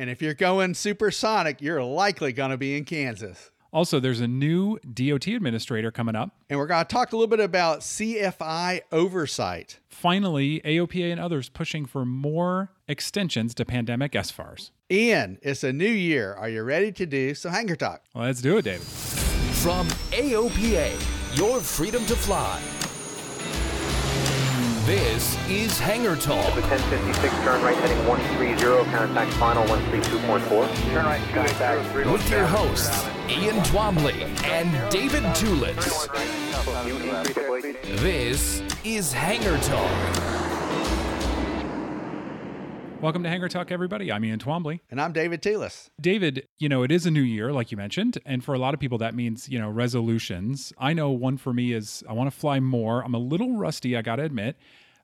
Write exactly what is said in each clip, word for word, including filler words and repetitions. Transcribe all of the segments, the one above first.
And if you're going supersonic, you're likely going to be in Kansas. Also, there's a new D O T administrator coming up. And we're going to talk a little bit about C F I oversight. Finally, A O P A and others pushing for more extensions to pandemic S F A Rs. Ian, it's a new year. Are you ready to do some Hangar Talk? Well, let's do it, David. From A O P A, your freedom to fly. This is Hangar Talk. ten fifty-six, turn right heading one three zero, contact final one three two point four. Turn right, contact three one zero. With your hosts, Ian Twombly and David Tealas. This is Hangar Talk. Welcome to Hangar Talk, everybody. I'm Ian Twombly. And I'm David Tealas. David, you know, it is a new year, like you mentioned. And for a lot of people, that means, you know, resolutions. I know one for me is I want to fly more. I'm a little rusty, I got to admit.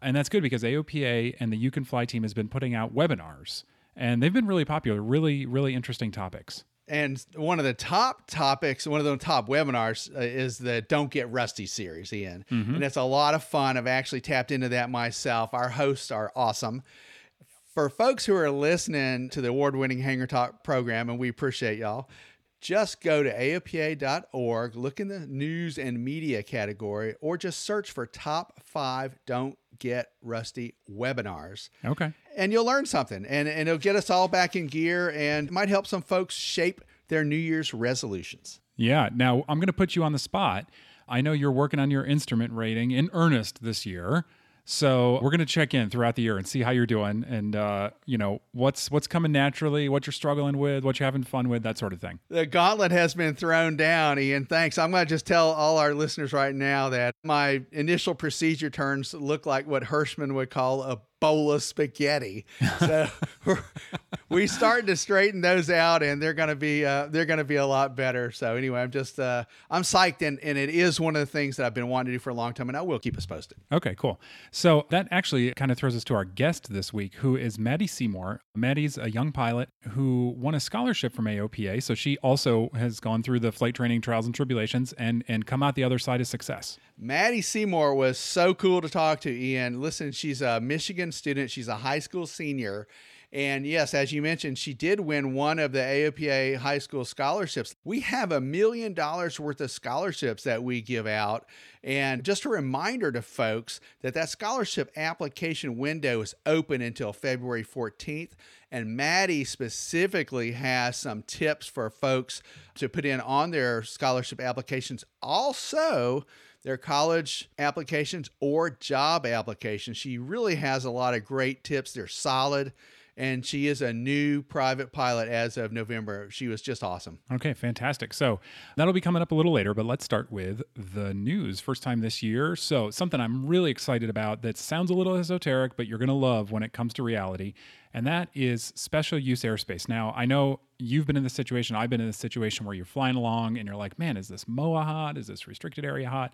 And that's good because A O P A and the You Can Fly team has been putting out webinars, and they've been really popular, really, really interesting topics. And one of the top topics, one of the top webinars uh, is the Don't Get Rusty series, Ian. Mm-hmm. And it's a lot of fun. I've actually tapped into that myself. Our hosts are awesome. For folks who are listening to the award-winning Hangar Talk program, and we appreciate y'all, just go to A O P A dot org, look in the news and media category, or just search for top five Don't Get Rusty webinars. Okay. And you'll learn something, and, and it'll get us all back in gear, and it might help some folks shape their New Year's resolutions. Yeah. Now, I'm going to put you on the spot. I know you're working on your instrument rating in earnest this year. So we're going to check in throughout the year and see how you're doing and, uh, you know, what's what's coming naturally, what you're struggling with, what you're having fun with, that sort of thing. The gauntlet has been thrown down, Ian. Thanks. I'm going to just tell all our listeners right now that my initial procedure turns look like what Hirschman would call a bowl of spaghetti. So we're, we started to straighten those out, and they're going to be uh, they're going to be a lot better. So anyway, I'm just uh, I'm psyched, and, and it is one of the things that I've been wanting to do for a long time, and I will keep us posted. Okay, cool. So that actually kind of throws us to our guest this week, who is Maddie Seymour. Maddie's a young pilot who won a scholarship from A O P A, so she also has gone through the flight training trials and tribulations and and come out the other side of success. Maddie Seymour was so cool to talk to, Ian. Listen, she's a Michigan student. She's a high school senior. And yes, as you mentioned, she did win one of the A O P A high school scholarships. We have a million dollars worth of scholarships that we give out. And just a reminder to folks that that scholarship application window is open until February fourteenth. And Maddie specifically has some tips for folks to put in on their scholarship applications. Also, their college applications or job applications. She really has a lot of great tips. They're solid. And she is a new private pilot as of November. She was just awesome. Okay, fantastic. So that'll be coming up a little later, but let's start with the news. First time this year. So something I'm really excited about that sounds a little esoteric, but you're going to love when it comes to reality. And that is special use airspace. Now, I know you've been in this situation. I've been in this situation where you're flying along and you're like, man, is this M O A hot? Is this restricted area hot?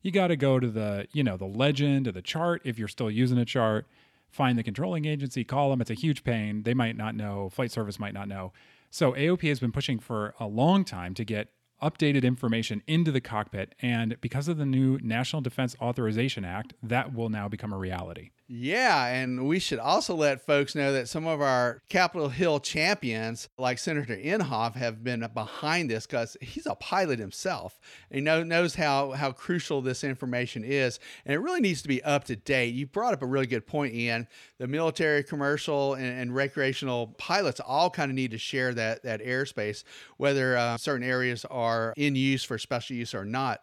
You got to go to the, you know, the legend or the chart if you're still using a chart. Find the controlling agency, call them. It's a huge pain. They might not know. Flight service might not know. So A O P A has been pushing for a long time to get updated information into the cockpit. And because of the new National Defense Authorization Act, that will now become a reality. Yeah, and we should also let folks know that some of our Capitol Hill champions, like Senator Inhofe, have been behind this because he's a pilot himself. He know, knows how, how crucial this information is, and it really needs to be up to date. You brought up a really good point, Ian. The military, commercial, and, and recreational pilots all kind of need to share that, that airspace, whether uh, certain areas are in use for special use or not.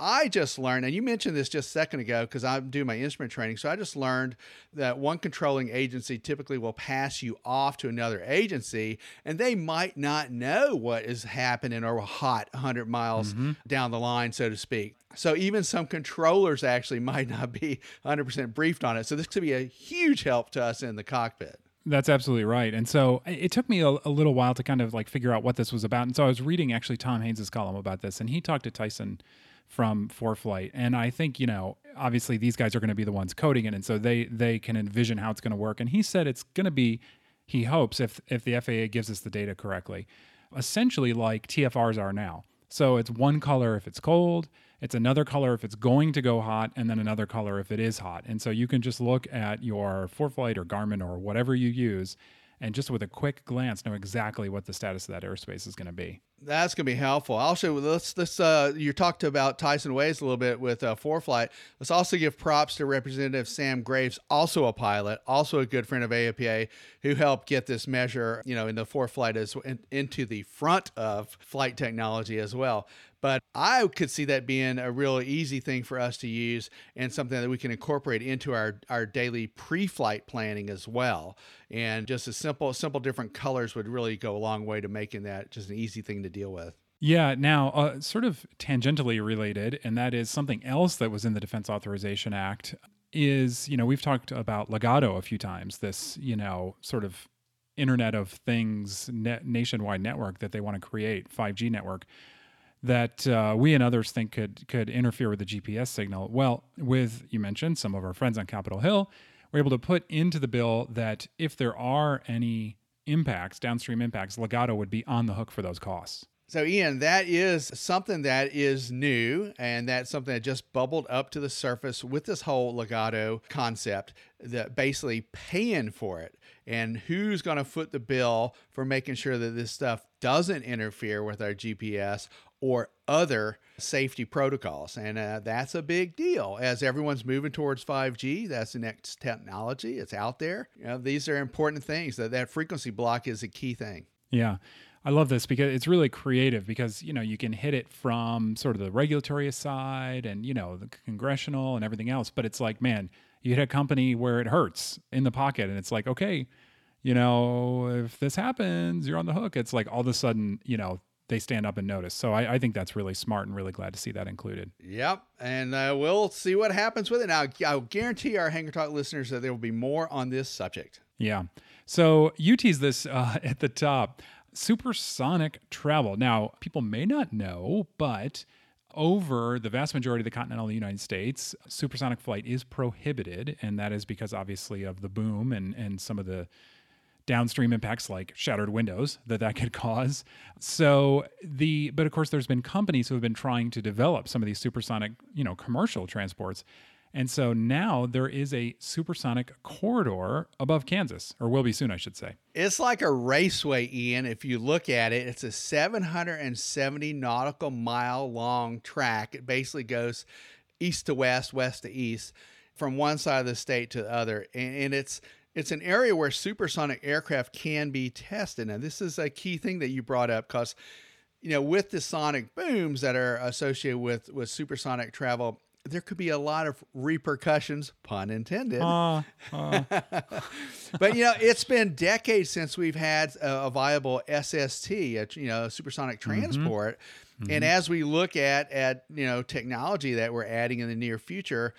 I just learned, and you mentioned this just a second ago because I'm doing my instrument training, so I just learned that one controlling agency typically will pass you off to another agency, and they might not know what is happening or hot one hundred miles mm-hmm. down the line, so to speak. So even some controllers actually might not be one hundred percent briefed on it. So this could be a huge help to us in the cockpit. That's absolutely right. And so it took me a, a little while to kind of like figure out what this was about. And so I was reading actually Tom Haines' column about this, and he talked to Tyson from ForeFlight. And I think, you know, obviously these guys are going to be the ones coding it. And so they they can envision how it's going to work. And he said it's going to be, he hopes, if if the F A A gives us the data correctly, essentially like T F Rs are now. So it's one color if it's cold, it's another color if it's going to go hot, and then another color if it is hot. And so you can just look at your ForeFlight or Garmin or whatever you use, and just with a quick glance, know exactly what the status of that airspace is going to be. That's going to be helpful. Also, let's let's uh, you talked about Tyson Weihs a little bit with uh, ForeFlight. Let's also give props to Representative Sam Graves, also a pilot, also a good friend of A O P A, who helped get this measure, you know, in the ForeFlight as in, into the front of flight technology as well. But I could see that being a real easy thing for us to use and something that we can incorporate into our, our daily pre-flight planning as well. And just a simple, simple different colors would really go a long way to making that just an easy thing to deal with. Yeah. Now, uh, sort of tangentially related, and that is something else that was in the Defense Authorization Act is, you know, we've talked about Legato a few times, this, you know, sort of Internet of Things net, nationwide network that they want to create, five G network, that uh, we and others think could could interfere with the G P S signal. Well, with, you mentioned, some of our friends on Capitol Hill, we're able to put into the bill that if there are any impacts, downstream impacts, Legato would be on the hook for those costs. So, Ian, that is something that is new, and that's something that just bubbled up to the surface with this whole Legato concept, that basically paying for it. And who's going to foot the bill for making sure that this stuff doesn't interfere with our G P S or other safety protocols? And uh, that's a big deal. As everyone's moving towards five G, that's the next technology. It's out there. You know, these are important things. That, that frequency block is a key thing. Yeah. I love this because it's really creative because, you know, you can hit it from sort of the regulatory side and, you know, the congressional and everything else. But it's like, man, you hit a company where it hurts in the pocket, and it's like, okay, you know, if this happens, you're on the hook. It's like all of a sudden, you know, they stand up and notice. So I, I think that's really smart and really glad to see that included. Yep. And uh, we'll see what happens with it. I'll, I'll guarantee our Hangar Talk listeners that there will be more on this subject. Yeah. So you teased this uh, at the top. Supersonic travel. Now, people may not know, but over the vast majority of the continental United States, supersonic flight is prohibited. And that is because, obviously, of the boom and, and some of the downstream impacts like shattered windows that that could cause. So the, but of course there's been companies who have been trying to develop some of these supersonic, you know, commercial transports. And so now there is a supersonic corridor above Kansas, or will be soon, I should say. It's like a raceway, Ian. If you look at it, it's a seven hundred seventy nautical mile long track. It basically goes east to west, west to east, from one side of the state to the other. And, and it's It's an area where supersonic aircraft can be tested. Now, this is a key thing that you brought up because, you know, with the sonic booms that are associated with, with supersonic travel, there could be a lot of repercussions, pun intended. Uh, uh. But, you know, it's been decades since we've had a, a viable S S T, a, you know, supersonic transport. Mm-hmm. And mm-hmm. as we look at, at, you know, technology that we're adding in the near future,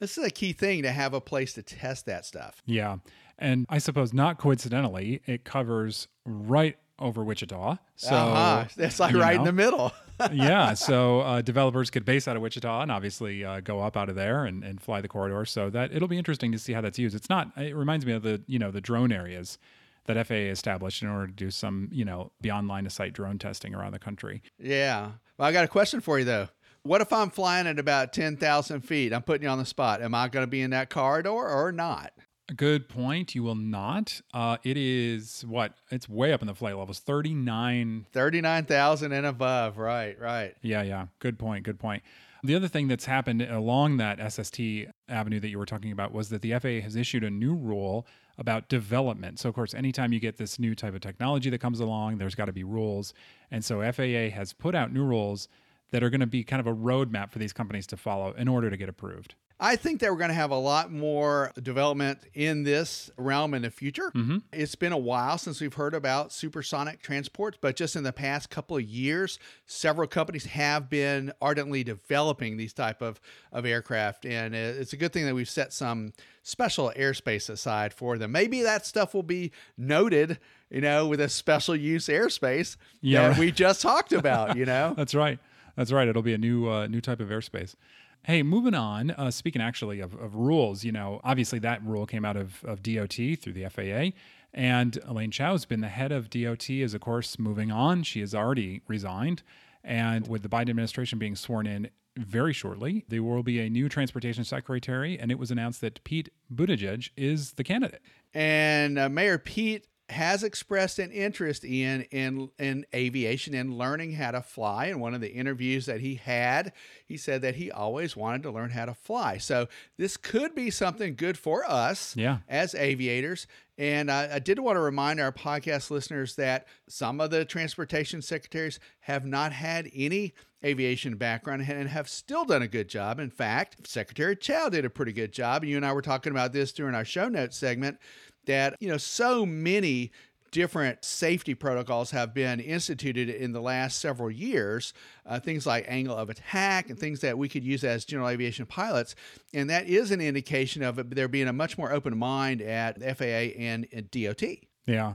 this is a key thing to have a place to test that stuff. Yeah. And I suppose not coincidentally, it covers right over Wichita. So uh-huh. That's like right know. in the middle. Yeah. So uh, developers could base out of Wichita and obviously uh, go up out of there and, and fly the corridor. So that it'll be interesting to see how that's used. It's not, it reminds me of the, you know, the drone areas that F A A established in order to do some, you know, beyond line of sight drone testing around the country. Yeah. Well, I got a question for you, though. What if I'm flying at about ten thousand feet? I'm putting you on the spot. Am I going to be in that corridor or not? Good point. You will not. Uh, it is what? It's way up in the flight levels. thirty-nine thirty-nine thousand and above. Right, right. Yeah, yeah. Good point. Good point. The other thing that's happened along that S S T avenue that you were talking about was that the F A A has issued a new rule about development. So, of course, anytime you get this new type of technology that comes along, there's got to be rules. And so F A A has put out new rules that are going to be kind of a roadmap for these companies to follow in order to get approved. I think that we're going to have a lot more development in this realm in the future. Mm-hmm. It's been a while since we've heard about supersonic transports, but just in the past couple of years, several companies have been ardently developing these type of, of aircraft. And it's a good thing that we've set some special airspace aside for them. Maybe that stuff will be noted, you know, with a special use airspace yeah, that right. we just talked about, you know? That's right. That's right. It'll be a new uh, new type of airspace. Hey, moving on, uh, speaking actually of, of rules, you know, obviously that rule came out of, of D O T through the F A A, and Elaine Chao has been the head of D O T, is of course moving on. She has already resigned, and with the Biden administration being sworn in very shortly, there will be a new transportation secretary, and it was announced that Pete Buttigieg is the candidate. And uh, Mayor Pete has expressed an interest in, in in aviation and learning how to fly. In one of the interviews that he had, he said that he always wanted to learn how to fly. So this could be something good for us yeah. as aviators. And I, I did want to remind our podcast listeners that some of the transportation secretaries have not had any aviation background and have still done a good job. In fact, Secretary Chao did a pretty good job. You and I were talking about this during our show notes segment, that, you know, so many different safety protocols have been instituted in the last several years, uh, things like angle of attack and things that we could use as general aviation pilots. And that is an indication of there being a much more open mind at F A A and at D O T. Yeah,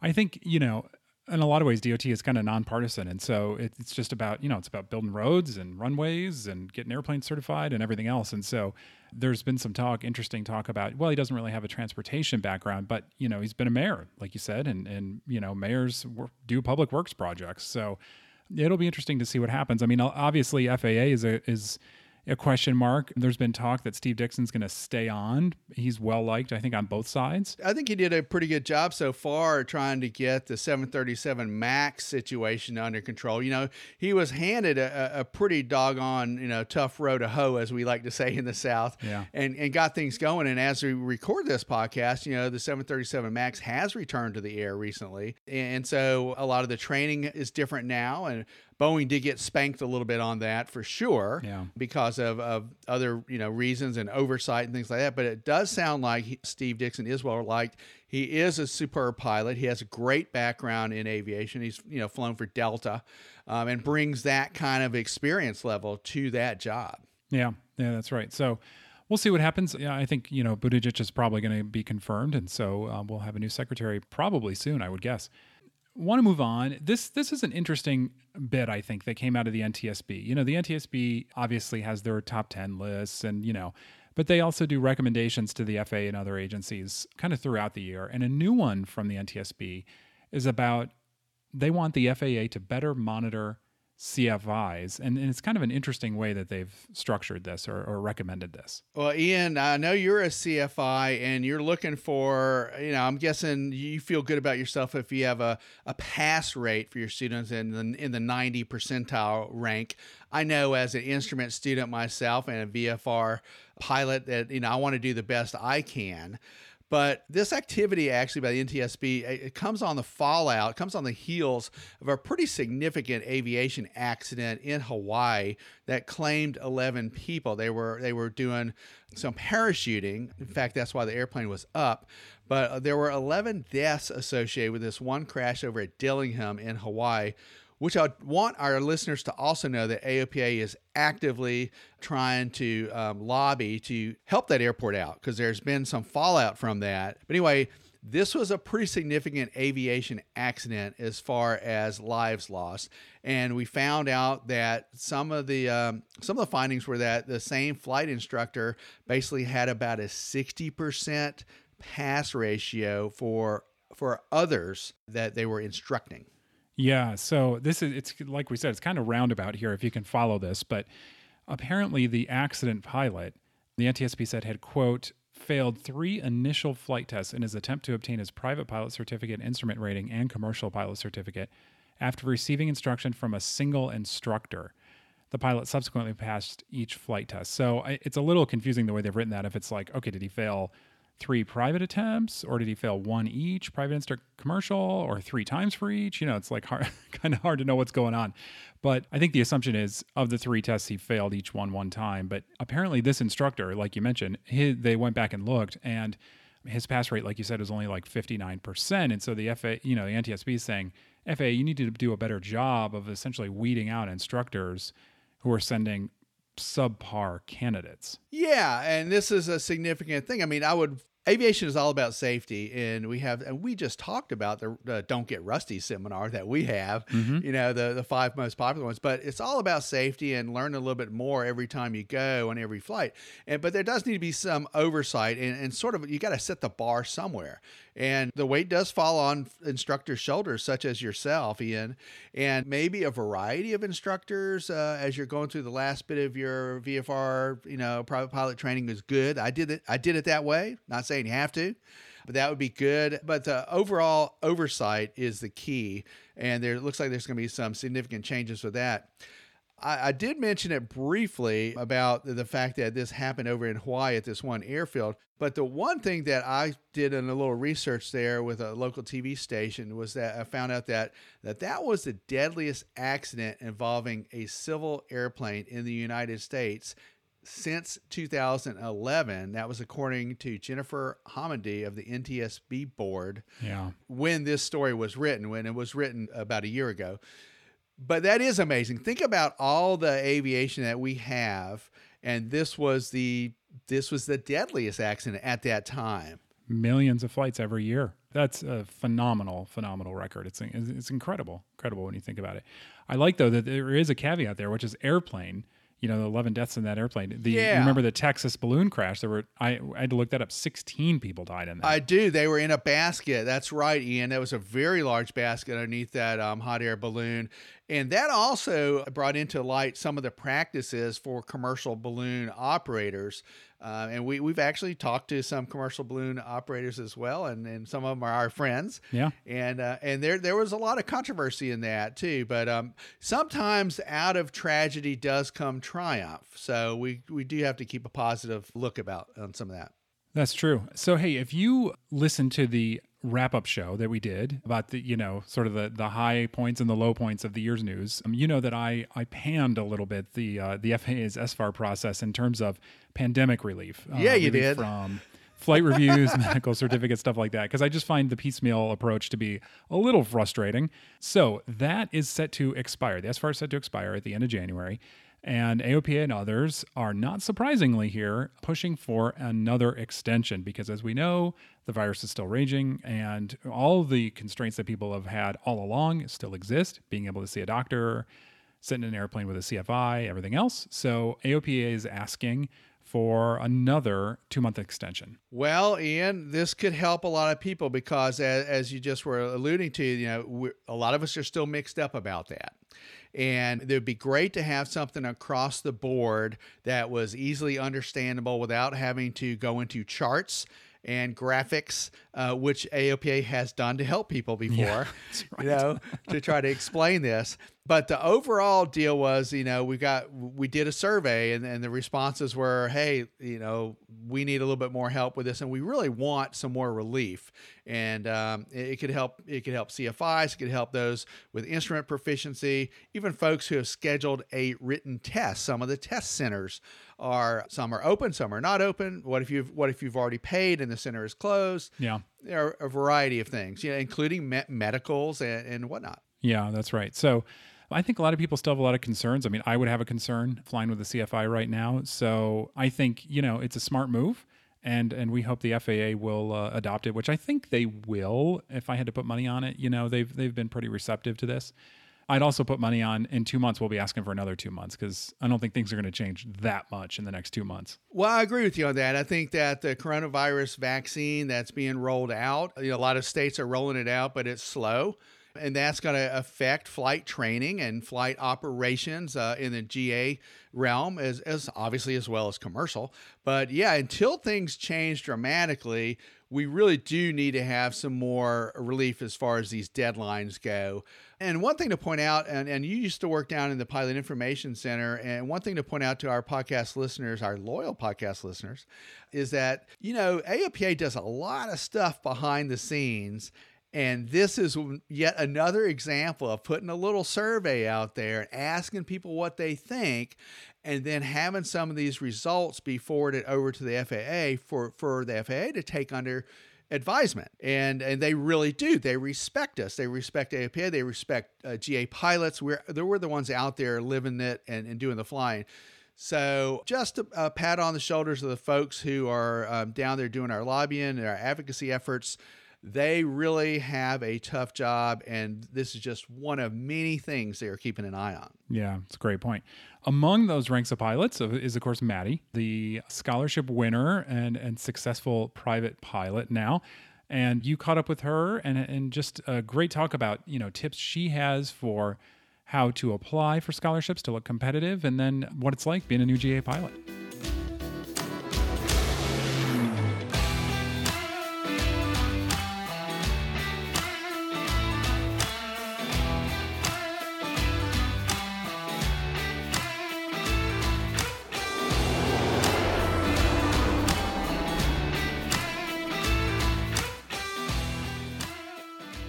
I think, you know, in a lot of ways, D O T is kind of nonpartisan. And so it's just about, you know, it's about building roads and runways and getting airplanes certified and everything else. And so there's been some talk, interesting talk about, well, he doesn't really have a transportation background, but, you know, he's been a mayor, like you said, and, and you know, mayors work, do public works projects. So it'll be interesting to see what happens. I mean, obviously, F A A is a, is a question mark. There's been talk that Steve Dickson's going to stay on. He's well-liked, I think, on both sides. I think he did a pretty good job so far trying to get the seven thirty-seven MAX situation under control. You know, he was handed a, a pretty doggone, you know, tough row to hoe, as we like to say in the South, yeah. and, and got things going. And as we record this podcast, you know, the seven thirty-seven MAX has returned to the air recently. And so a lot of the training is different now, and Boeing did get spanked a little bit on that for sure yeah. because of, of other, you know, reasons and oversight and things like that. But it does sound like he, Steve Dickson is well-liked. He is a superb pilot. He has a great background in aviation. He's, you know, flown for Delta um, and brings that kind of experience level to that job. Yeah, yeah, that's right. So we'll see what happens. Yeah, I think, you know, Buttigieg is probably going to be confirmed. And so um, we'll have a new secretary probably soon, I would guess. Want to move on. This this is an interesting bit, I think, that came out of the N T S B. You know, the N T S B obviously has their top ten lists and, you know, but they also do recommendations to the F A A and other agencies kind of throughout the year. And a new one from the N T S B is about they want the F A A to better monitor C F Is, and, and it's kind of an interesting way that they've structured this or, or recommended this. Well, Ian, I know you're a C F I and you're looking for, you know, I'm guessing you feel good about yourself if you have a, a pass rate for your students in the, in the ninety percentile rank. I know as an instrument student myself and a V F R pilot that, you know, I want to do the best I can. But this activity actually by the N T S B, it comes on the fallout, it comes on the heels of a pretty significant aviation accident in Hawaii that claimed eleven people. They were they were doing some parachuting. In fact, that's why the airplane was up. But there were eleven deaths associated with this one crash over at Dillingham in Hawaii, which I want our listeners to also know that A O P A is actively trying to um, lobby to help that airport out because there's been some fallout from that. But anyway, this was a pretty significant aviation accident as far as lives lost. And we found out that some of the um, some of the findings were that the same flight instructor basically had about a sixty percent pass ratio for for others that they were instructing. Yeah, so this is, it's like we said, it's kind of roundabout here if you can follow this, but apparently the accident pilot, the N T S B said, had, quote, failed three initial flight tests in his attempt to obtain his private pilot certificate, instrument rating, and commercial pilot certificate after receiving instruction from a single instructor. The pilot subsequently passed each flight test. So it's a little confusing the way they've written that, if it's like, okay, did he fail three private attempts, or did he fail one each, private instructor, commercial, or three times for each? You know, it's like hard, kind of hard to know what's going on. But I think the assumption is of the three tests, he failed each one one time. But apparently this instructor, like you mentioned, he, they went back and looked, and his pass rate, like you said, was only like fifty-nine percent. And so the F A A, you know, the N T S B is saying, F A A, you need to do a better job of essentially weeding out instructors who are sending subpar candidates. Yeah, and this is a significant thing. I mean, I would aviation is all about safety, and we have and we just talked about the uh, Don't Get Rusty seminar that we have, mm-hmm. you know, the the five most popular ones, but it's all about safety and learn a little bit more every time you go on every flight. And but there does need to be some oversight, and, and sort of you got to set the bar somewhere. And the weight does fall on instructors' shoulders, such as yourself, Ian, and maybe a variety of instructors uh, as you're going through the last bit of your V F R, you know, private pilot training is good. I did it. I did it that way. Not saying you have to, but that would be good. But the overall oversight is the key. And there looks like there's going to be some significant changes with that. I, I did mention it briefly about the fact that this happened over in Hawaii at this one airfield. But the one thing that I did in a little research there with a local T V station was that I found out that that, that was the deadliest accident involving a civil airplane in the United States since two thousand eleven. That was according to Jennifer Homendy of the N T S B board. Yeah. When this story was written, when it was written about a year ago. But that is amazing. Think about all the aviation that we have, and this was the this was the deadliest accident at that time. Millions of flights every year. That's a phenomenal, phenomenal record. It's it's incredible, incredible when you think about it. I like though that there is a caveat there, which is airplane. You know, the eleven deaths in that airplane. The, yeah. You remember the Texas balloon crash? There were I, I had to look that up. sixteen people died in that. I do. They were in a basket. That's right, Ian. That was a very large basket underneath that um, hot air balloon. And that also brought into light some of the practices for commercial balloon operators. Uh, and we, we've actually talked to some commercial balloon operators as well, and, and some of them are our friends. Yeah. And uh, and there there was a lot of controversy in that too. But um, sometimes out of tragedy does come triumph. So we, we do have to keep a positive look about on some of that. That's true. So hey, if you listen to the wrap-up show that we did about the, you know, sort of the, the high points and the low points of the year's news, um, you know that I I panned a little bit the uh, the F A A's S F A R process in terms of pandemic relief. Uh, yeah, you did. From flight reviews, medical certificates, stuff like that, because I just find the piecemeal approach to be a little frustrating. So that is set to expire. The S F A R is set to expire at the end of January. And A O P A and others are, not surprisingly here, pushing for another extension because, as we know, the virus is still raging and all the constraints that people have had all along still exist, being able to see a doctor, sitting in an airplane with a C F I, everything else. So A O P A is asking for another two-month extension. Well, Ian, this could help a lot of people because, as, as you just were alluding to, you know, we're, a lot of us are still mixed up about that. And it would be great to have something across the board that was easily understandable without having to go into charts and graphics, uh, which A O P A has done to help people before, yeah, right. you know, to try to explain this. But the overall deal was, you know, we got, we did a survey and, and the responses were, hey, you know, we need a little bit more help with this and we really want some more relief. And um, it, it could help, it could help C F Is, it could help those with instrument proficiency, even folks who have scheduled a written test. Some of the test centers are, some are open, some are not open. What if you've, what if you've already paid and the center is closed? Yeah. There are a variety of things, you know, including me- medicals and, and whatnot. Yeah, that's right. So I think a lot of people still have a lot of concerns. I mean, I would have a concern flying with a C F I right now. So I think, you know, it's a smart move. And and we hope the F A A will uh, adopt it, which I think they will. If I had to put money on it, you know, they've they've been pretty receptive to this. I'd also put money on in two months, we'll be asking for another two months because I don't think things are going to change that much in the next two months. Well, I agree with you on that. I think that the coronavirus vaccine that's being rolled out, you know, a lot of states are rolling it out, but it's slow. and that's going to affect flight training and flight operations uh, in the G A realm, as, as obviously as well as commercial. But yeah, until things change dramatically, we really do need to have some more relief as far as these deadlines go. And one thing to point out, and, and you used to work down in the Pilot Information Center, and one thing to point out to our podcast listeners, our loyal podcast listeners, is that, you know, A O P A does a lot of stuff behind the scenes, and this is yet another example of putting a little survey out there and asking people what they think, and then having some of these results be forwarded over to the F A A for, for the F A A to take under advisement. And and they really do. They respect us. They respect A O P A. They respect uh, G A pilots. We're, we're the ones out there living it and, and doing the flying. So just a, a pat on the shoulders of the folks who are um, down there doing our lobbying and our advocacy efforts. They really have a tough job, and this is just one of many things they are keeping an eye on. Yeah, it's a great point. Among those ranks of pilots is, of course, Maddie, the scholarship winner and, and successful private pilot now. And you caught up with her, and, and just a great talk about, you know, tips she has for how to apply for scholarships to look competitive, and then what it's like being a new G A pilot.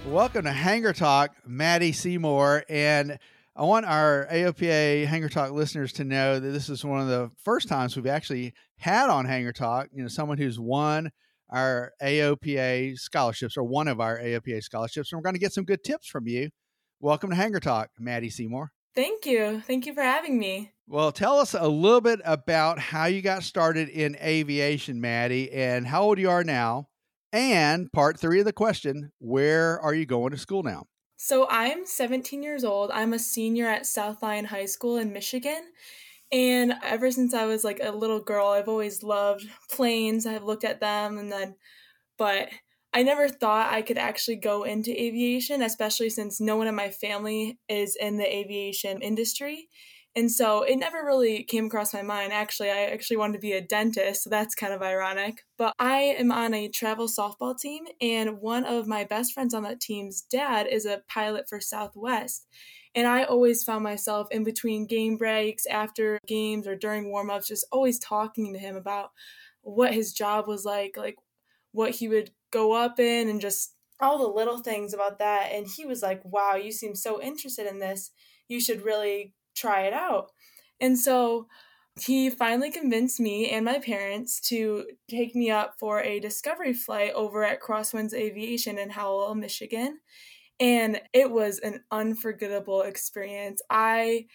Welcome to Hangar Talk, Maddie Seymour, and I want our A O P A Hangar Talk listeners to know that this is one of the first times we've actually had on Hangar Talk, you know, someone who's won our A O P A scholarships or one of our A O P A scholarships, and we're going to get some good tips from you. Welcome to Hangar Talk, Maddie Seymour. Thank you. Thank you for having me. Well, tell us a little bit about how you got started in aviation, Maddie, and how old you are now. And part three of the question, where are you going to school now? So I'm seventeen years old. I'm a senior at South Lyon High School in Michigan. And ever since I was like a little girl, I've always loved planes. I've looked at them and then, but I never thought I could actually go into aviation, especially since no one in my family is in the aviation industry. And so it never really came across my mind. Actually, I actually wanted to be a dentist, so that's kind of ironic. But I am on a travel softball team, and one of my best friends on that team's dad is a pilot for Southwest. And I always found myself in between game breaks, after games, or during warm-ups, just always talking to him about what his job was like, like what he would go up in, and just all the little things about that. And he was like, wow, you seem so interested in this. You should really try it out. And so he finally convinced me and my parents to take me up for a discovery flight over at Crosswinds Aviation in Howell, Michigan. And it was an unforgettable experience. I,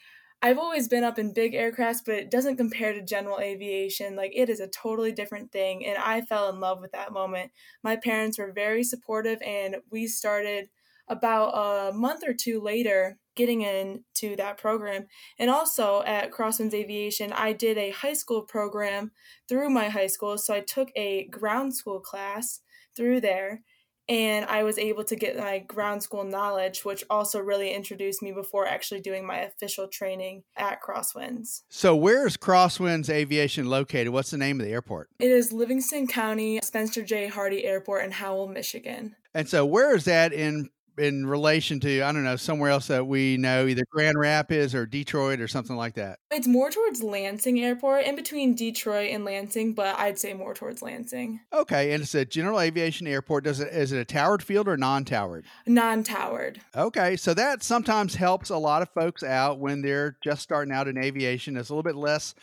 I've always been up in big aircrafts, but it doesn't compare to general aviation. Like, it is a totally different thing. And I fell in love with that moment. My parents were very supportive, and we started about a month or two later getting into that program. And also at Crosswinds Aviation, I did a high school program through my high school. So I took a ground school class through there, and I was able to get my ground school knowledge, which also really introduced me before actually doing my official training at Crosswinds. So where is Crosswinds Aviation located? What's the name of the airport? It is Livingston County, Spencer J. Hardy Airport in Howell, Michigan. And so where is that in in relation to, I don't know, somewhere else that we know, either Grand Rapids or Detroit or something like that? It's more towards Lansing Airport, in between Detroit and Lansing, but I'd say more towards Lansing. Okay. And it's a general aviation airport. Does it, is it a towered field or non-towered? Non-towered. Okay. So that sometimes helps a lot of folks out when they're just starting out in aviation. It's a little bit less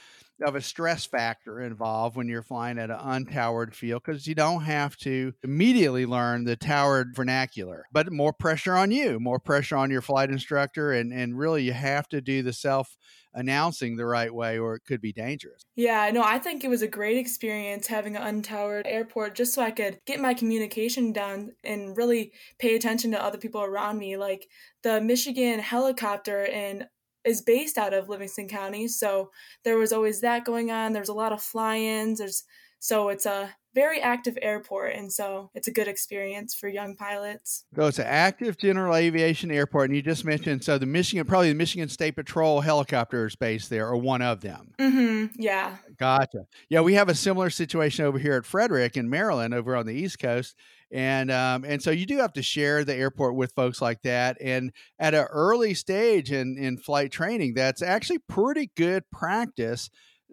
of a stress factor involved when you're flying at an untowered field, because you don't have to immediately learn the towered vernacular, but more pressure on you, more pressure on your flight instructor. And, and really, you have to do the self announcing the right way, or it could be dangerous. Yeah, no, I think it was a great experience having an untowered airport, just so I could get my communication down and really pay attention to other people around me. Like the Michigan helicopter and is based out of Livingston County. So there was always that going on. There's a lot of fly-ins. There's, so it's a very active airport. And so it's a good experience for young pilots. So it's an active general aviation airport. And you just mentioned, so the Michigan, probably the Michigan State Patrol helicopter is based there, or one of them. Mm-hmm. Yeah. Gotcha. Yeah. We have a similar situation over here at Frederick in Maryland, over on the East Coast. And, um, and so you do have to share the airport with folks like that. And at an early stage in, in flight training, that's actually pretty good practice,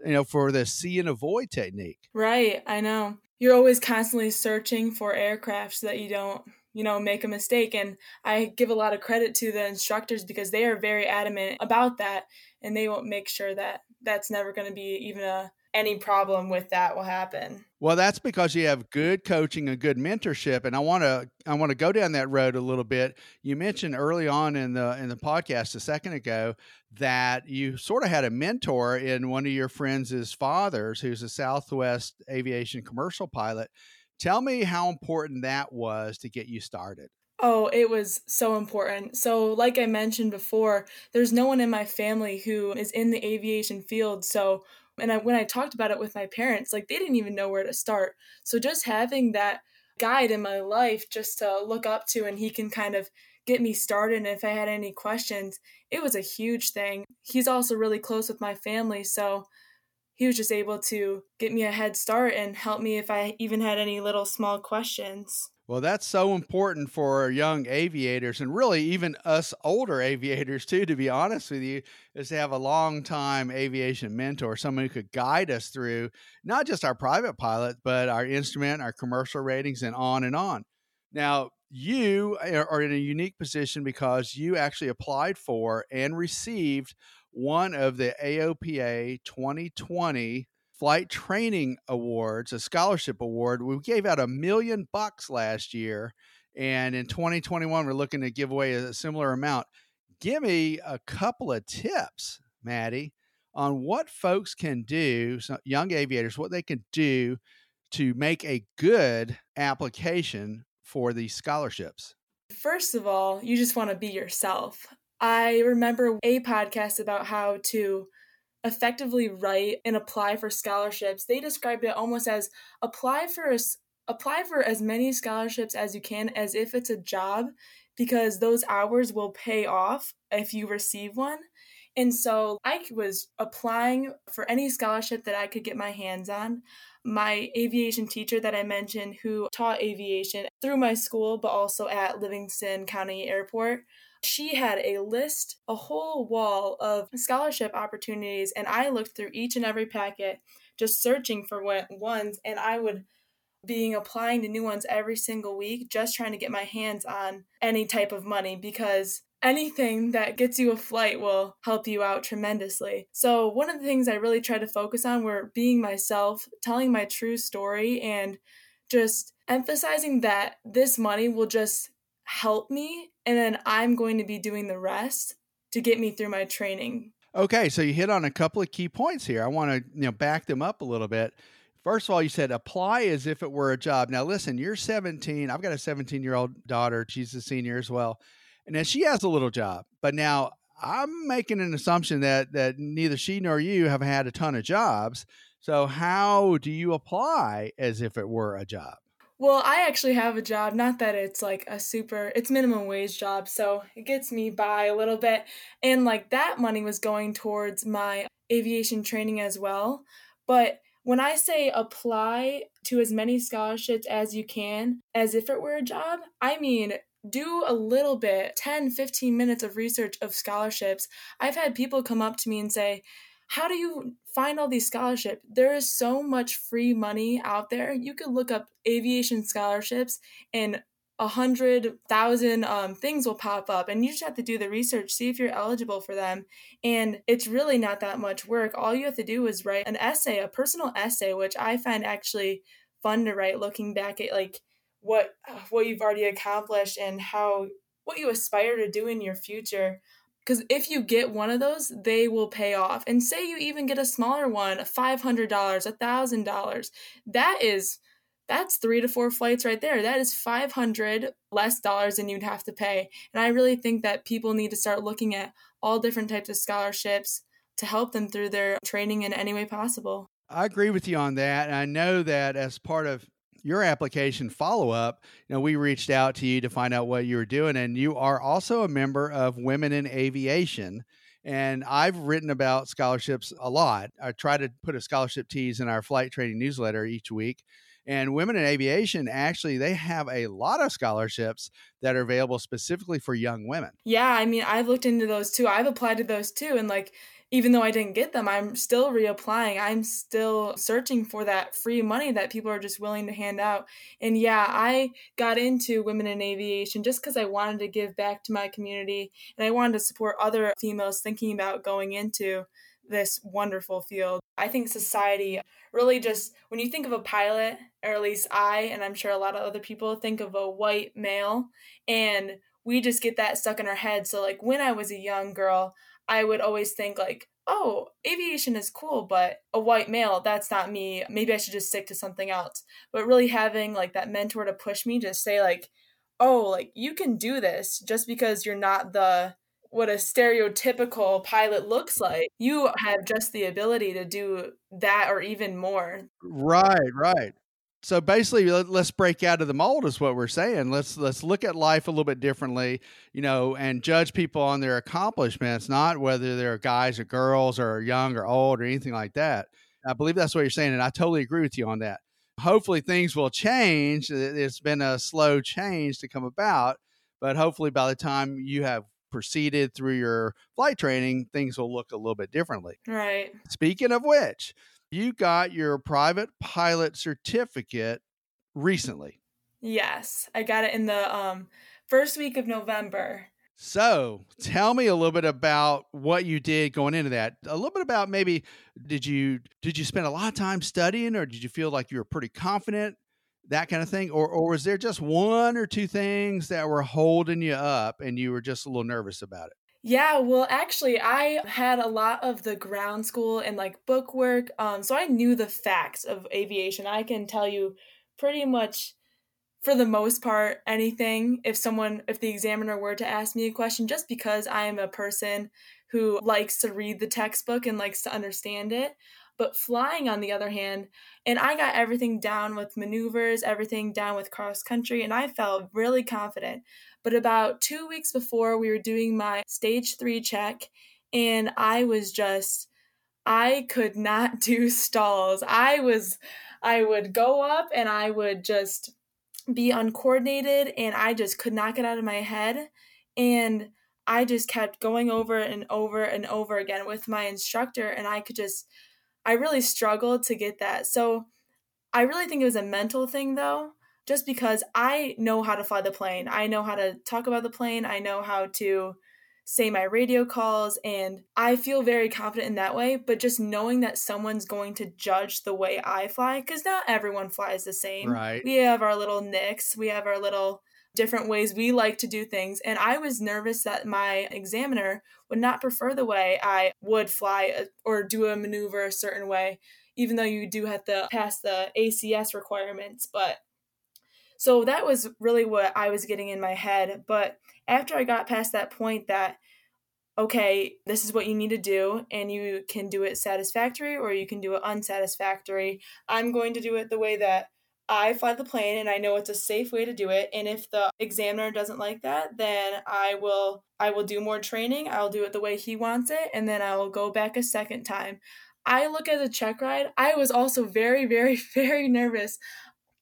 you know, for the see and avoid technique. Right. I know. You're always constantly searching for aircraft so that you don't, you know, make a mistake. And I give a lot of credit to the instructors because they are very adamant about that. And they will make sure that that's never going to be even a any problem with that will happen. Well, that's because you have good coaching and good mentorship. And I want to I want to go down that road a little bit. You mentioned early on in the in the podcast a second ago that you sort of had a mentor in one of your friends' fathers, who's a Southwest aviation commercial pilot. Tell me how important that was to get you started. Oh, it was so important. So like I mentioned before, there's no one in my family who is in the aviation field. So And I, when I talked about it with my parents, like they didn't even know where to start. So just having that guide in my life just to look up to, and he can kind of get me started. And if I had any questions, it was a huge thing. He's also really close with my family. So he was just able to get me a head start and help me if I even had any little small questions. Well, that's so important for young aviators, and really even us older aviators too, to be honest with you, is to have a long-time aviation mentor, someone who could guide us through not just our private pilot, but our instrument, our commercial ratings, and on and on. Now, you are in a unique position because you actually applied for and received one of the A O P A twenty twenty Flight Training Awards, a scholarship award. We gave out a million bucks last year. And in twenty twenty-one, we're looking to give away a similar amount. Give me a couple of tips, Maddie, on what folks can do, young aviators, what they can do to make a good application for these scholarships. First of all, you just want to be yourself. I remember a podcast about how to effectively write and apply for scholarships. They described it almost as apply for apply for as many scholarships as you can, as if it's a job, because those hours will pay off if you receive one. And so I was applying for any scholarship that I could get my hands on. My aviation teacher that I mentioned, who taught aviation through my school, but also at Livingston County Airport, she had a list, a whole wall of scholarship opportunities, and I looked through each and every packet, just searching for what ones, and I would be applying to new ones every single week, just trying to get my hands on any type of money, because anything that gets you a flight will help you out tremendously. So one of the things I really tried to focus on were being myself, telling my true story, and just emphasizing that this money will just help me, and then I'm going to be doing the rest to get me through my training. Okay, so you hit on a couple of key points here. I want to, you know, back them up a little bit. First of all, you said apply as if it were a job. Now listen, you're seventeen. I've got a seventeen-year-old daughter. She's a senior as well. And now she has a little job. But now I'm making an assumption that that neither she nor you have had a ton of jobs. So how do you apply as if it were a job? Well, I actually have a job, not that it's like a super, it's minimum wage job, so it gets me by a little bit. And like that money was going towards my aviation training as well. But when I say apply to as many scholarships as you can, as if it were a job, I mean, do a little bit, ten, fifteen minutes of research of scholarships. I've had people come up to me and say, how do you find all these scholarships? There is so much free money out there. You could look up aviation scholarships and a hundred thousand um, things will pop up, and you just have to do the research, see if you're eligible for them. And it's really not that much work. All you have to do is write an essay, a personal essay, which I find actually fun to write, looking back at like what, what you've already accomplished and how, what you aspire to do in your future. Because if you get one of those, they will pay off. And say you even get a smaller one, five hundred dollars, one thousand dollars. That is, that's three to four flights right there. That is five hundred dollars less dollars than you'd have to pay. And I really think that people need to start looking at all different types of scholarships to help them through their training in any way possible. I agree with you on that. And I know that as part of your application follow-up, you know, we reached out to you to find out what you were doing, and you are also a member of Women in Aviation. And I've written about scholarships a lot. I try to put a scholarship tease in our flight training newsletter each week. And Women in Aviation, actually, they have a lot of scholarships that are available specifically for young women. Yeah, I mean, I've looked into those too. I've applied to those too. And like, even though I didn't get them, I'm still reapplying. I'm still searching for that free money that people are just willing to hand out. And yeah, I got into Women in Aviation just because I wanted to give back to my community, and I wanted to support other females thinking about going into this wonderful field. I think society really just, when you think of a pilot, or at least I, and I'm sure a lot of other people, think of a white male, and we just get that stuck in our head. So like when I was a young girl, I would always think like, oh, aviation is cool, but a white male, that's not me. Maybe I should just stick to something else. But really having like that mentor to push me to say like, oh, like you can do this just because you're not the, what a stereotypical pilot looks like. You have just the ability to do that or even more. Right, right. So basically, let's break out of the mold is what we're saying. Let's let's look at life a little bit differently, you know, and judge people on their accomplishments, not whether they're guys or girls or young or old or anything like that. I believe that's what you're saying, and I totally agree with you on that. Hopefully, things will change. It's been a slow change to come about, but hopefully by the time you have proceeded through your flight training, things will look a little bit differently. Right. Speaking of which, you got your private pilot certificate recently. Yes, I got it in the um, first week of November. So tell me a little bit about what you did going into that. A little bit about maybe, did you did you spend a lot of time studying, or did you feel like you were pretty confident, that kind of thing? Or, or was there just one or two things that were holding you up and you were just a little nervous about it? Yeah, well, actually, I had a lot of the ground school and like book work. Um, so I knew the facts of aviation. I can tell you pretty much for the most part, anything. If someone, if the examiner were to ask me a question, just because I am a person who likes to read the textbook and likes to understand it. But flying, on the other hand, and I got everything down with maneuvers, everything down with cross country, and I felt really confident. But about two weeks before, we were doing my stage three check, and I was just, I could not do stalls. I was, I would go up and I would just be uncoordinated, and I just could not get out of my head. And I just kept going over and over and over again with my instructor, and I could just, I really struggled to get that. So I really think it was a mental thing though, just because I know how to fly the plane. I know how to talk about the plane. I know how to say my radio calls, and I feel very confident in that way. But just knowing that someone's going to judge the way I fly, because not everyone flies the same. Right. We have our little nicks. We have our little different ways we like to do things. And I was nervous that my examiner would not prefer the way I would fly or do a maneuver a certain way, even though you do have to pass the A C S requirements. But so that was really what I was getting in my head. But after I got past that point that, okay, this is what you need to do, and you can do it satisfactory or you can do it unsatisfactory. I'm going to do it the way that I fly the plane, and I know it's a safe way to do it. And if the examiner doesn't like that, then I will I will do more training. I'll do it the way he wants it, and then I will go back a second time. I look at the check ride. I was also very, very, very nervous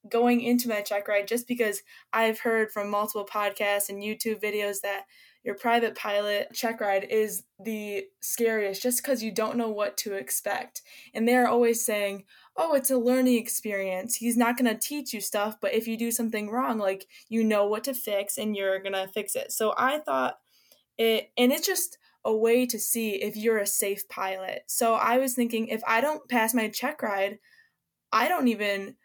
going into my check ride just because I've heard from multiple podcasts and YouTube videos that your private pilot check ride is the scariest just because you don't know what to expect. And they're always saying, oh, it's a learning experience. He's not going to teach you stuff, but if you do something wrong, like, you know what to fix and you're going to fix it. So I thought it, and it's just a way to see if you're a safe pilot. So I was thinking, if I don't pass my check ride, I don't even,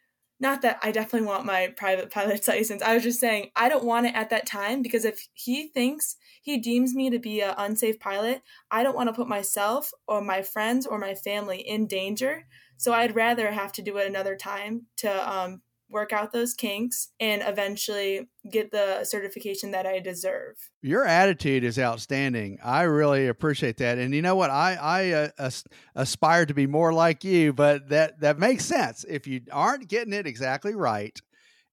not that I definitely want my private pilot's license. I was just saying, I don't want it at that time, because if he thinks, he deems me to be an unsafe pilot, I don't want to put myself or my friends or my family in danger. So I'd rather have to do it another time to um, work out those kinks, and eventually get the certification that I deserve. Your attitude is outstanding. I really appreciate that. And you know what? I, I uh, as- aspire to be more like you, but that, that makes sense. If you aren't getting it exactly right,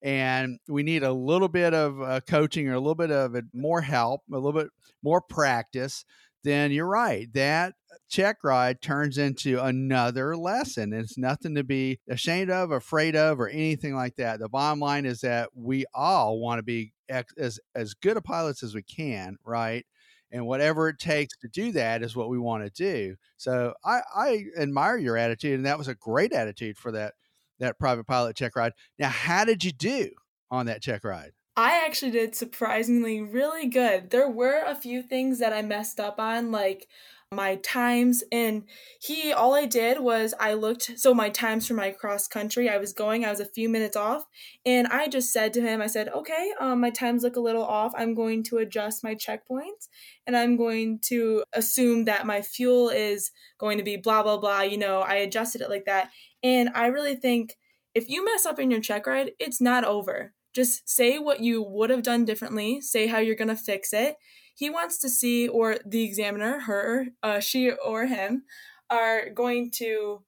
and we need a little bit of uh, coaching or a little bit of more help, a little bit more practice, then you're right. That check ride turns into another lesson. It's nothing to be ashamed of, afraid of, or anything like that. The bottom line is that we all want to be as, as good a pilots as we can, right? And whatever it takes to do that is what we want to do. So I, I admire your attitude, and that was a great attitude for that, that private pilot check ride. Now, how did you do on that check ride? I actually did surprisingly really good. There were a few things that I messed up on, like my times, and he, all I did was I looked, so my times for my cross country, I was going, I was a few minutes off, and I just said to him, I said, okay, um, my times look a little off. I'm going to adjust my checkpoints, and I'm going to assume that my fuel is going to be blah, blah, blah. You know, I adjusted it like that. And I really think if you mess up in your check ride, it's not over. Just say what you would have done differently. Say how you're going to fix it. He wants to see, or the examiner, her, uh, she or him, are going to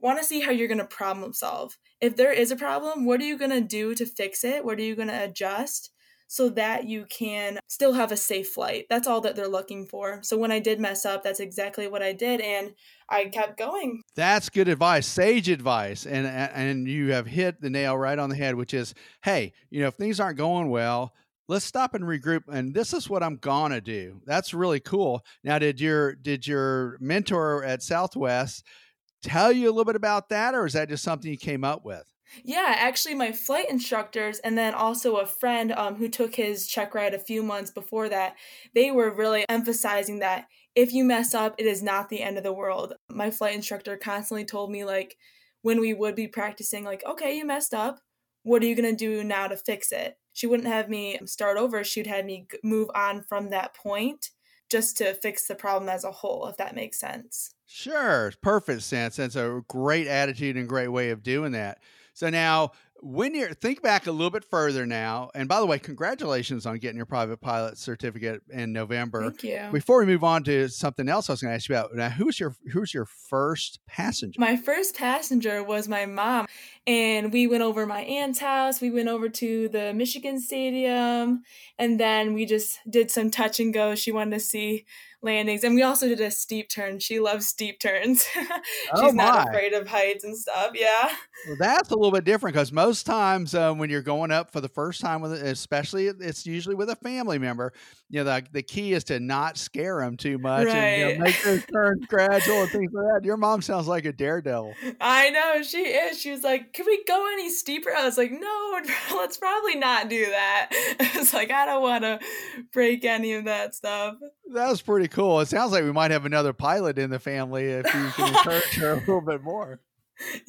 want to see how you're going to problem solve. If there is a problem, what are you going to do to fix it? What are you going to adjust so that you can still have a safe flight? That's all that they're looking for. So when I did mess up, that's exactly what I did. And I kept going. That's good advice, sage advice. And, and you have hit the nail right on the head, which is, hey, you know, if things aren't going well, let's stop and regroup. And this is what I'm going to do. That's really cool. Now, did your, did your mentor at Southwest tell you a little bit about that? Or is that just something you came up with? Yeah, actually my flight instructors, and then also a friend um, who took his check ride a few months before that, they were really emphasizing that if you mess up, it is not the end of the world. My flight instructor constantly told me, like, when we would be practicing, like, okay, you messed up. What are you going to do now to fix it? She wouldn't have me start over. She'd have me move on from that point just to fix the problem as a whole, if that makes sense. Sure. Perfect sense. That's a great attitude and great way of doing that. So now, when you think back a little bit further now, and by the way, congratulations on getting your private pilot certificate in November. Thank you. Before we move on to something else I was going to ask you about, now, who's your who's your first passenger? My first passenger was my mom, and we went over my aunt's house. We went over to the Michigan Stadium, and then we just did some touch and go. She wanted to see landings, and we also did a steep turn. She loves steep turns. She's oh not afraid of heights and stuff. Yeah. Well, that's a little bit different, because most times um, when you're going up for the first time, with especially it's usually with a family member, you know, the, the key is to not scare them too much, right, and you know, make those turns gradual and things like that. Your mom sounds like a daredevil. I know she is. She was like, "Can we go any steeper?" I was like, "No, let's probably not do that." It's like, I don't want to break any of that stuff. That was pretty cool. It sounds like we might have another pilot in the family if you can encourage her a little bit more.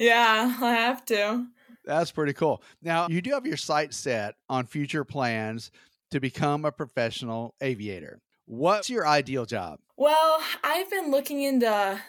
Yeah, I'll have to. That's pretty cool. Now, you do have your sights set on future plans to become a professional aviator. What's your ideal job? Well, I've been looking into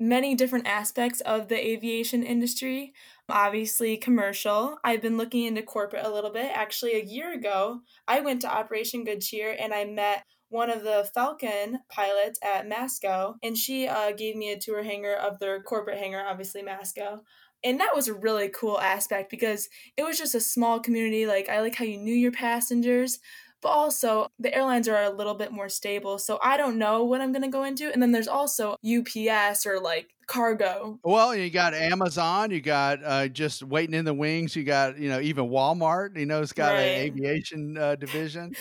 many different aspects of the aviation industry. Obviously commercial. I've been looking into corporate a little bit. Actually, a year ago, I went to Operation Good Cheer and I met one of the Falcon pilots at Masco, and she uh, gave me a tour hangar of their corporate hangar, obviously Masco. And that was a really cool aspect because it was just a small community. Like, I like how you knew your passengers, but also the airlines are a little bit more stable. So I don't know what I'm going to go into. And then there's also U P S or like cargo. Well, you got Amazon, you got uh, just waiting in the wings. You got, you know, even Walmart, you know, it's got right. an aviation uh, division.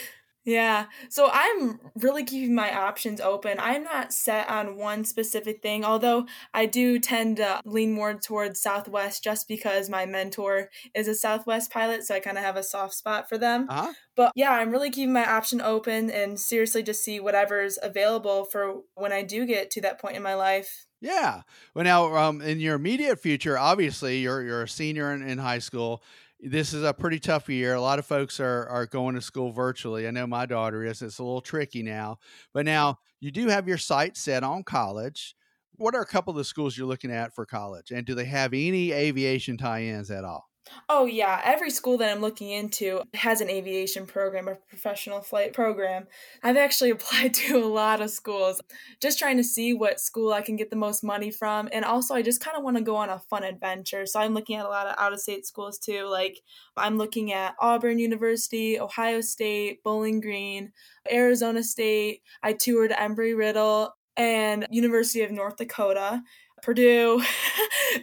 Yeah. So I'm really keeping my options open. I'm not set on one specific thing, although I do tend to lean more towards Southwest just because my mentor is a Southwest pilot. So I kind of have a soft spot for them. Uh-huh. But yeah, I'm really keeping my option open and seriously just see whatever's available for when I do get to that point in my life. Yeah. Well, now um, in your immediate future, obviously you're, you're a senior in, in high school. This is a pretty tough year. A lot of folks are are going to school virtually. I know my daughter is. It's a little tricky now. But now you do have your sights set on college. What are a couple of the schools you're looking at for college? And do they have any aviation tie-ins at all? Oh, yeah. Every school that I'm looking into has an aviation program or professional flight program. I've actually applied to a lot of schools, just trying to see what school I can get the most money from. And also, I just kind of want to go on a fun adventure. So I'm looking at a lot of out-of-state schools, too. Like, I'm looking at Auburn University, Ohio State, Bowling Green, Arizona State. I toured Embry-Riddle and University of North Dakota. Purdue.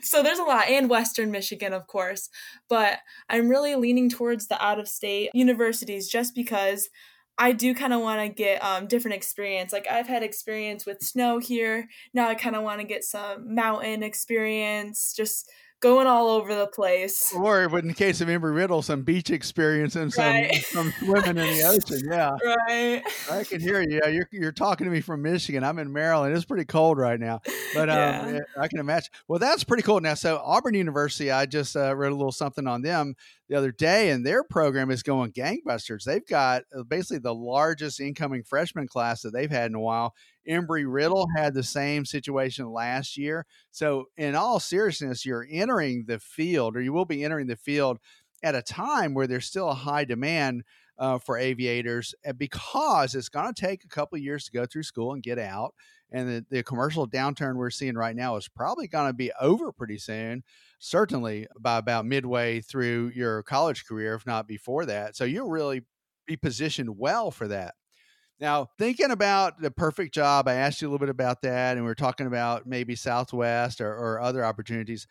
So there's a lot, and Western Michigan, of course, but I'm really leaning towards the out-of-state universities just because I do kind of want to get um, different experience. Like, I've had experience with snow here. Now I kind of want to get some mountain experience, just going all over the place. Or in the case of Embry-Riddle, some beach experience and some, right. some swimming in the ocean. Yeah. Right. I can hear you. You're, you're talking to me from Michigan. I'm in Maryland. It's pretty cold right now, but um, yeah. I can imagine. Well, that's pretty cool. Now, so Auburn University, I just uh, read a little something on them the other day, and their program is going gangbusters. They've got basically the largest incoming freshman class that they've had in a while. Embry-Riddle had the same situation last year. So in all seriousness, you're entering the field, or you will be entering the field at a time where there's still a high demand uh, for aviators, because it's going to take a couple of years to go through school and get out. And the, the commercial downturn we're seeing right now is probably going to be over pretty soon, certainly by about midway through your college career, if not before that. So you'll really be positioned well for that. Now, thinking about the perfect job, I asked you a little bit about that, and we were talking about maybe Southwest or, or other opportunities.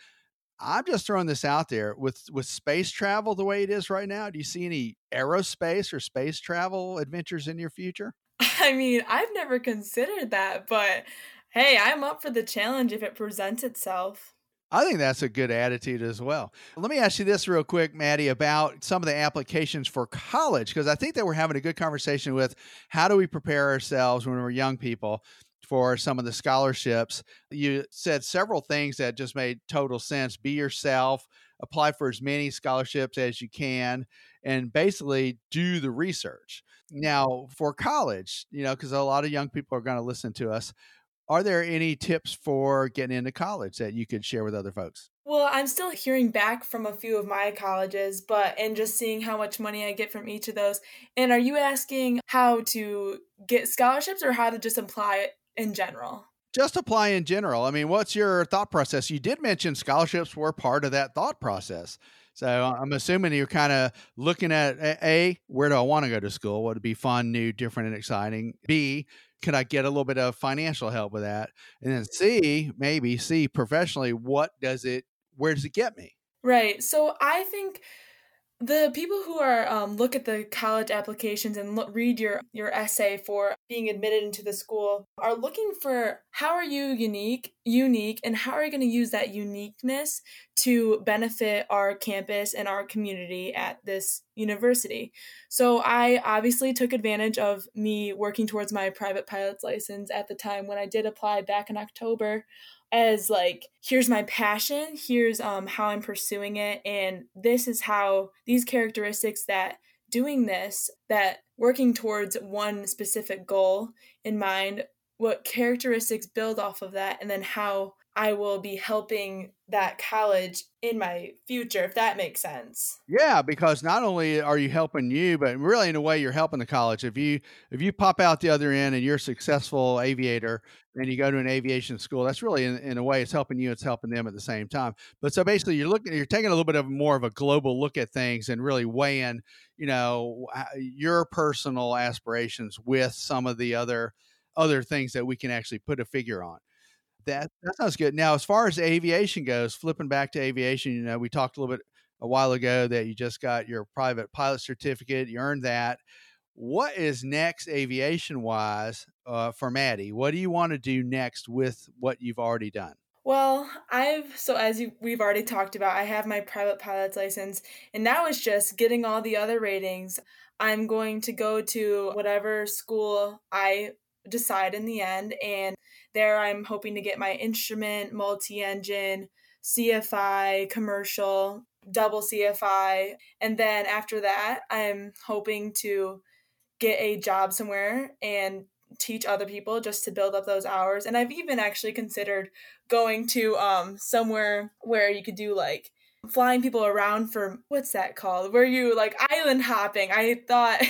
I'm just throwing this out there. With with space travel the way it is right now, do you see any aerospace or space travel adventures in your future? I mean, I've never considered that, but hey, I'm up for the challenge if it presents itself. I think that's a good attitude as well. Let me ask you this real quick, Maddie, about some of the applications for college, because I think that we're having a good conversation with how do we prepare ourselves when we're young people for some of the scholarships. You said several things that just made total sense. Be yourself, apply for as many scholarships as you can, and basically do the research. Now, for college, you know, because a lot of young people are going to listen to us, are there any tips for getting into college that you could share with other folks? Well, I'm still hearing back from a few of my colleges, but and just seeing how much money I get from each of those. And are you asking how to get scholarships or how to just apply in general? Just apply in general. I mean, what's your thought process? You did mention scholarships were part of that thought process. So I'm assuming you're kind of looking at, A, where do I want to go to school? What would be fun, new, different, and exciting? B, could I get a little bit of financial help with that? And then C, maybe C, professionally, what does it, where does it get me? Right. So I think the people who are um, look at the college applications and look, read your, your essay for being admitted into the school are looking for how are you unique, unique, and how are you going to use that uniqueness to benefit our campus and our community at this university. So I obviously took advantage of me working towards my private pilot's license at the time when I did apply back in October as like, here's my passion, here's um, how I'm pursuing it, and this is how these characteristics that doing this, that working towards one specific goal in mind, what characteristics build off of that, and then how I will be helping that college in my future, if that makes sense. Yeah, because not only are you helping you, but really in a way you're helping the college. If you if you pop out the other end and you're a successful aviator and you go to an aviation school, that's really in, in a way it's helping you, it's helping them at the same time. But so basically you're looking, you're taking a little bit of more of a global look at things and really weighing, you know, your personal aspirations with some of the other other things that we can actually put a figure on. That, that sounds good. Now, as far as aviation goes, flipping back to aviation, you know, we talked a little bit a while ago that you just got your private pilot certificate. You earned that. What is next aviation wise uh, for Maddie? What do you want to do next with what you've already done? Well, I've, so as you, we've already talked about, I have my private pilot's license, and now it's just getting all the other ratings. I'm going to go to whatever school I decide in the end, and there I'm hoping to get my instrument, multi-engine, C F I, commercial, double C F I, and then after that I'm hoping to get a job somewhere and teach other people just to build up those hours. And I've even actually considered going to um somewhere where you could do like flying people around for, what's that called? Were you like island hopping? I thought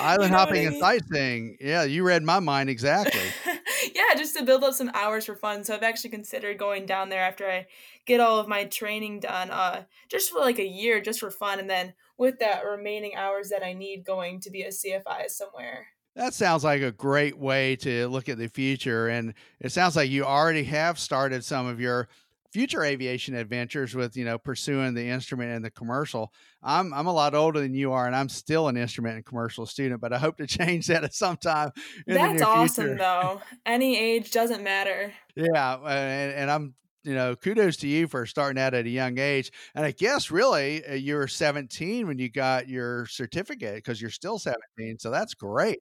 island you know hopping I mean? and sightseeing. Yeah, you read my mind exactly. Yeah, just to build up some hours for fun. So I've actually considered going down there after I get all of my training done, uh, just for like a year, just for fun. And then with that remaining hours that I need, going to be a C F I somewhere. That sounds like a great way to look at the future. And it sounds like you already have started some of your future aviation adventures with, you know, pursuing the instrument and the commercial. I'm I'm a lot older than you are, and I'm still an instrument and commercial student, but I hope to change that at some time in the near future. That's awesome, though. Any age doesn't matter. Yeah, and, and I'm, you know, kudos to you for starting out at a young age. And I guess really you were seventeen when you got your certificate, because you're still seventeen, so that's great.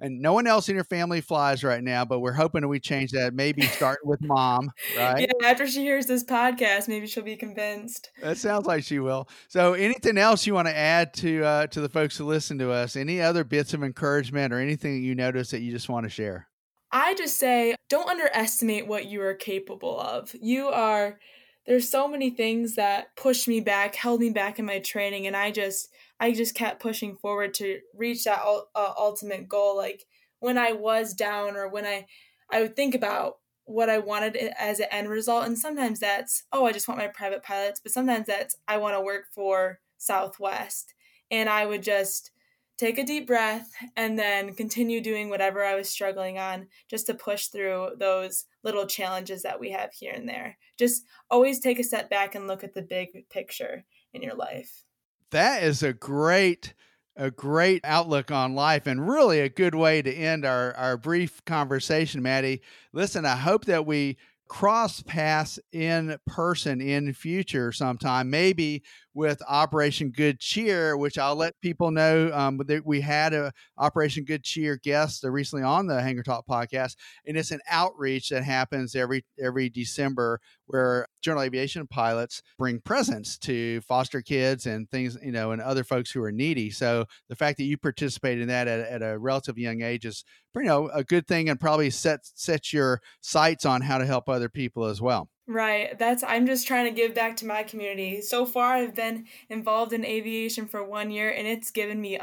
And no one else in your family flies right now, but we're hoping we change that. Maybe start with mom, right? Yeah, after she hears this podcast, maybe she'll be convinced. That sounds like she will. So anything else you want to add to uh, to the folks who listen to us? Any other bits of encouragement or anything that you notice that you just want to share? I just say, don't underestimate what you are capable of. You are, there's so many things that pushed me back, held me back in my training, and I just... I just kept pushing forward to reach that uh, ultimate goal. Like when I was down, or when I, I would think about what I wanted as an end result. And sometimes that's, oh, I just want my private pilots, but sometimes that's, I want to work for Southwest. And I would just take a deep breath and then continue doing whatever I was struggling on, just to push through those little challenges that we have here and there. Just always take a step back and look at the big picture in your life. That is a great, a great outlook on life, and really a good way to end our, our brief conversation, Maddie. Listen, I hope that we cross paths in person in future sometime, maybe with Operation Good Cheer, which I'll let people know um, that we had a Operation Good Cheer guest recently on the Hangar Talk podcast. And it's an outreach that happens every, every December, where general aviation pilots bring presents to foster kids and things, you know, and other folks who are needy. So the fact that you participate in that at, at a relatively young age is, you know, a good thing, and probably set set your sights on how to help other people as well. Right. That's, I'm just trying to give back to my community. So far, I've been involved in aviation for one year, and it's given me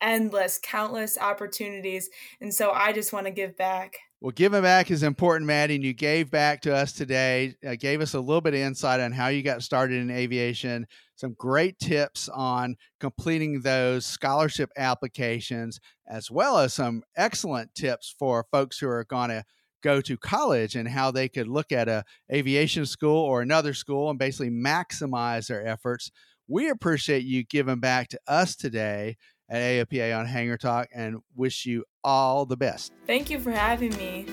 endless, countless opportunities. And so I just want to give back. Well, giving back is important, Maddie, and you gave back to us today, uh, gave us a little bit of insight on how you got started in aviation, some great tips on completing those scholarship applications, as well as some excellent tips for folks who are going to go to college and how they could look at a aviation school or another school and basically maximize their efforts. We appreciate you giving back to us today at A O P A on Hangar Talk, and wish you all the best. Thank you for having me.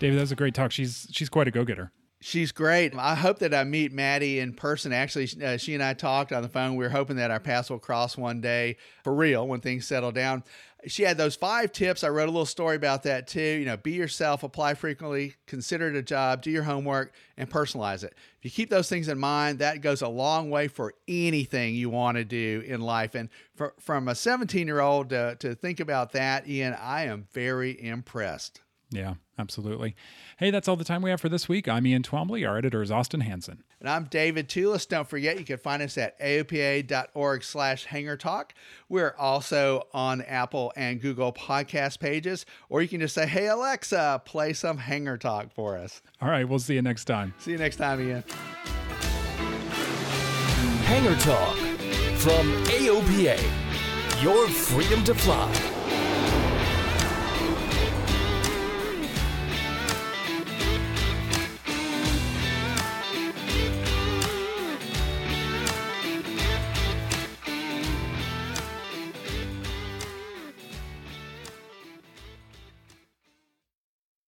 David, that was a great talk. She's she's quite a go-getter. She's great. I hope that I meet Maddie in person. Actually, uh, she and I talked on the phone. We were hoping that our paths will cross one day for real when things settle down. She had those five tips. I wrote a little story about that too. You know, be yourself, apply frequently, consider it a job, do your homework, and personalize it. If you keep those things in mind, that goes a long way for anything you want to do in life. And for, from a seventeen-year-old to, to think about that, Ian, I am very impressed. Yeah, absolutely. Hey, that's all the time we have for this week. I'm Ian Twombly. Our editor is Austin Hansen. And I'm David Tealas. Don't forget, you can find us at aopa.org slash Hangar Talk. We're also on Apple and Google podcast pages, or you can just say, hey, Alexa, play some Hangar Talk for us. All right, we'll see you next time. See you next time, Ian. Hangar Talk from A O P A, your freedom to fly.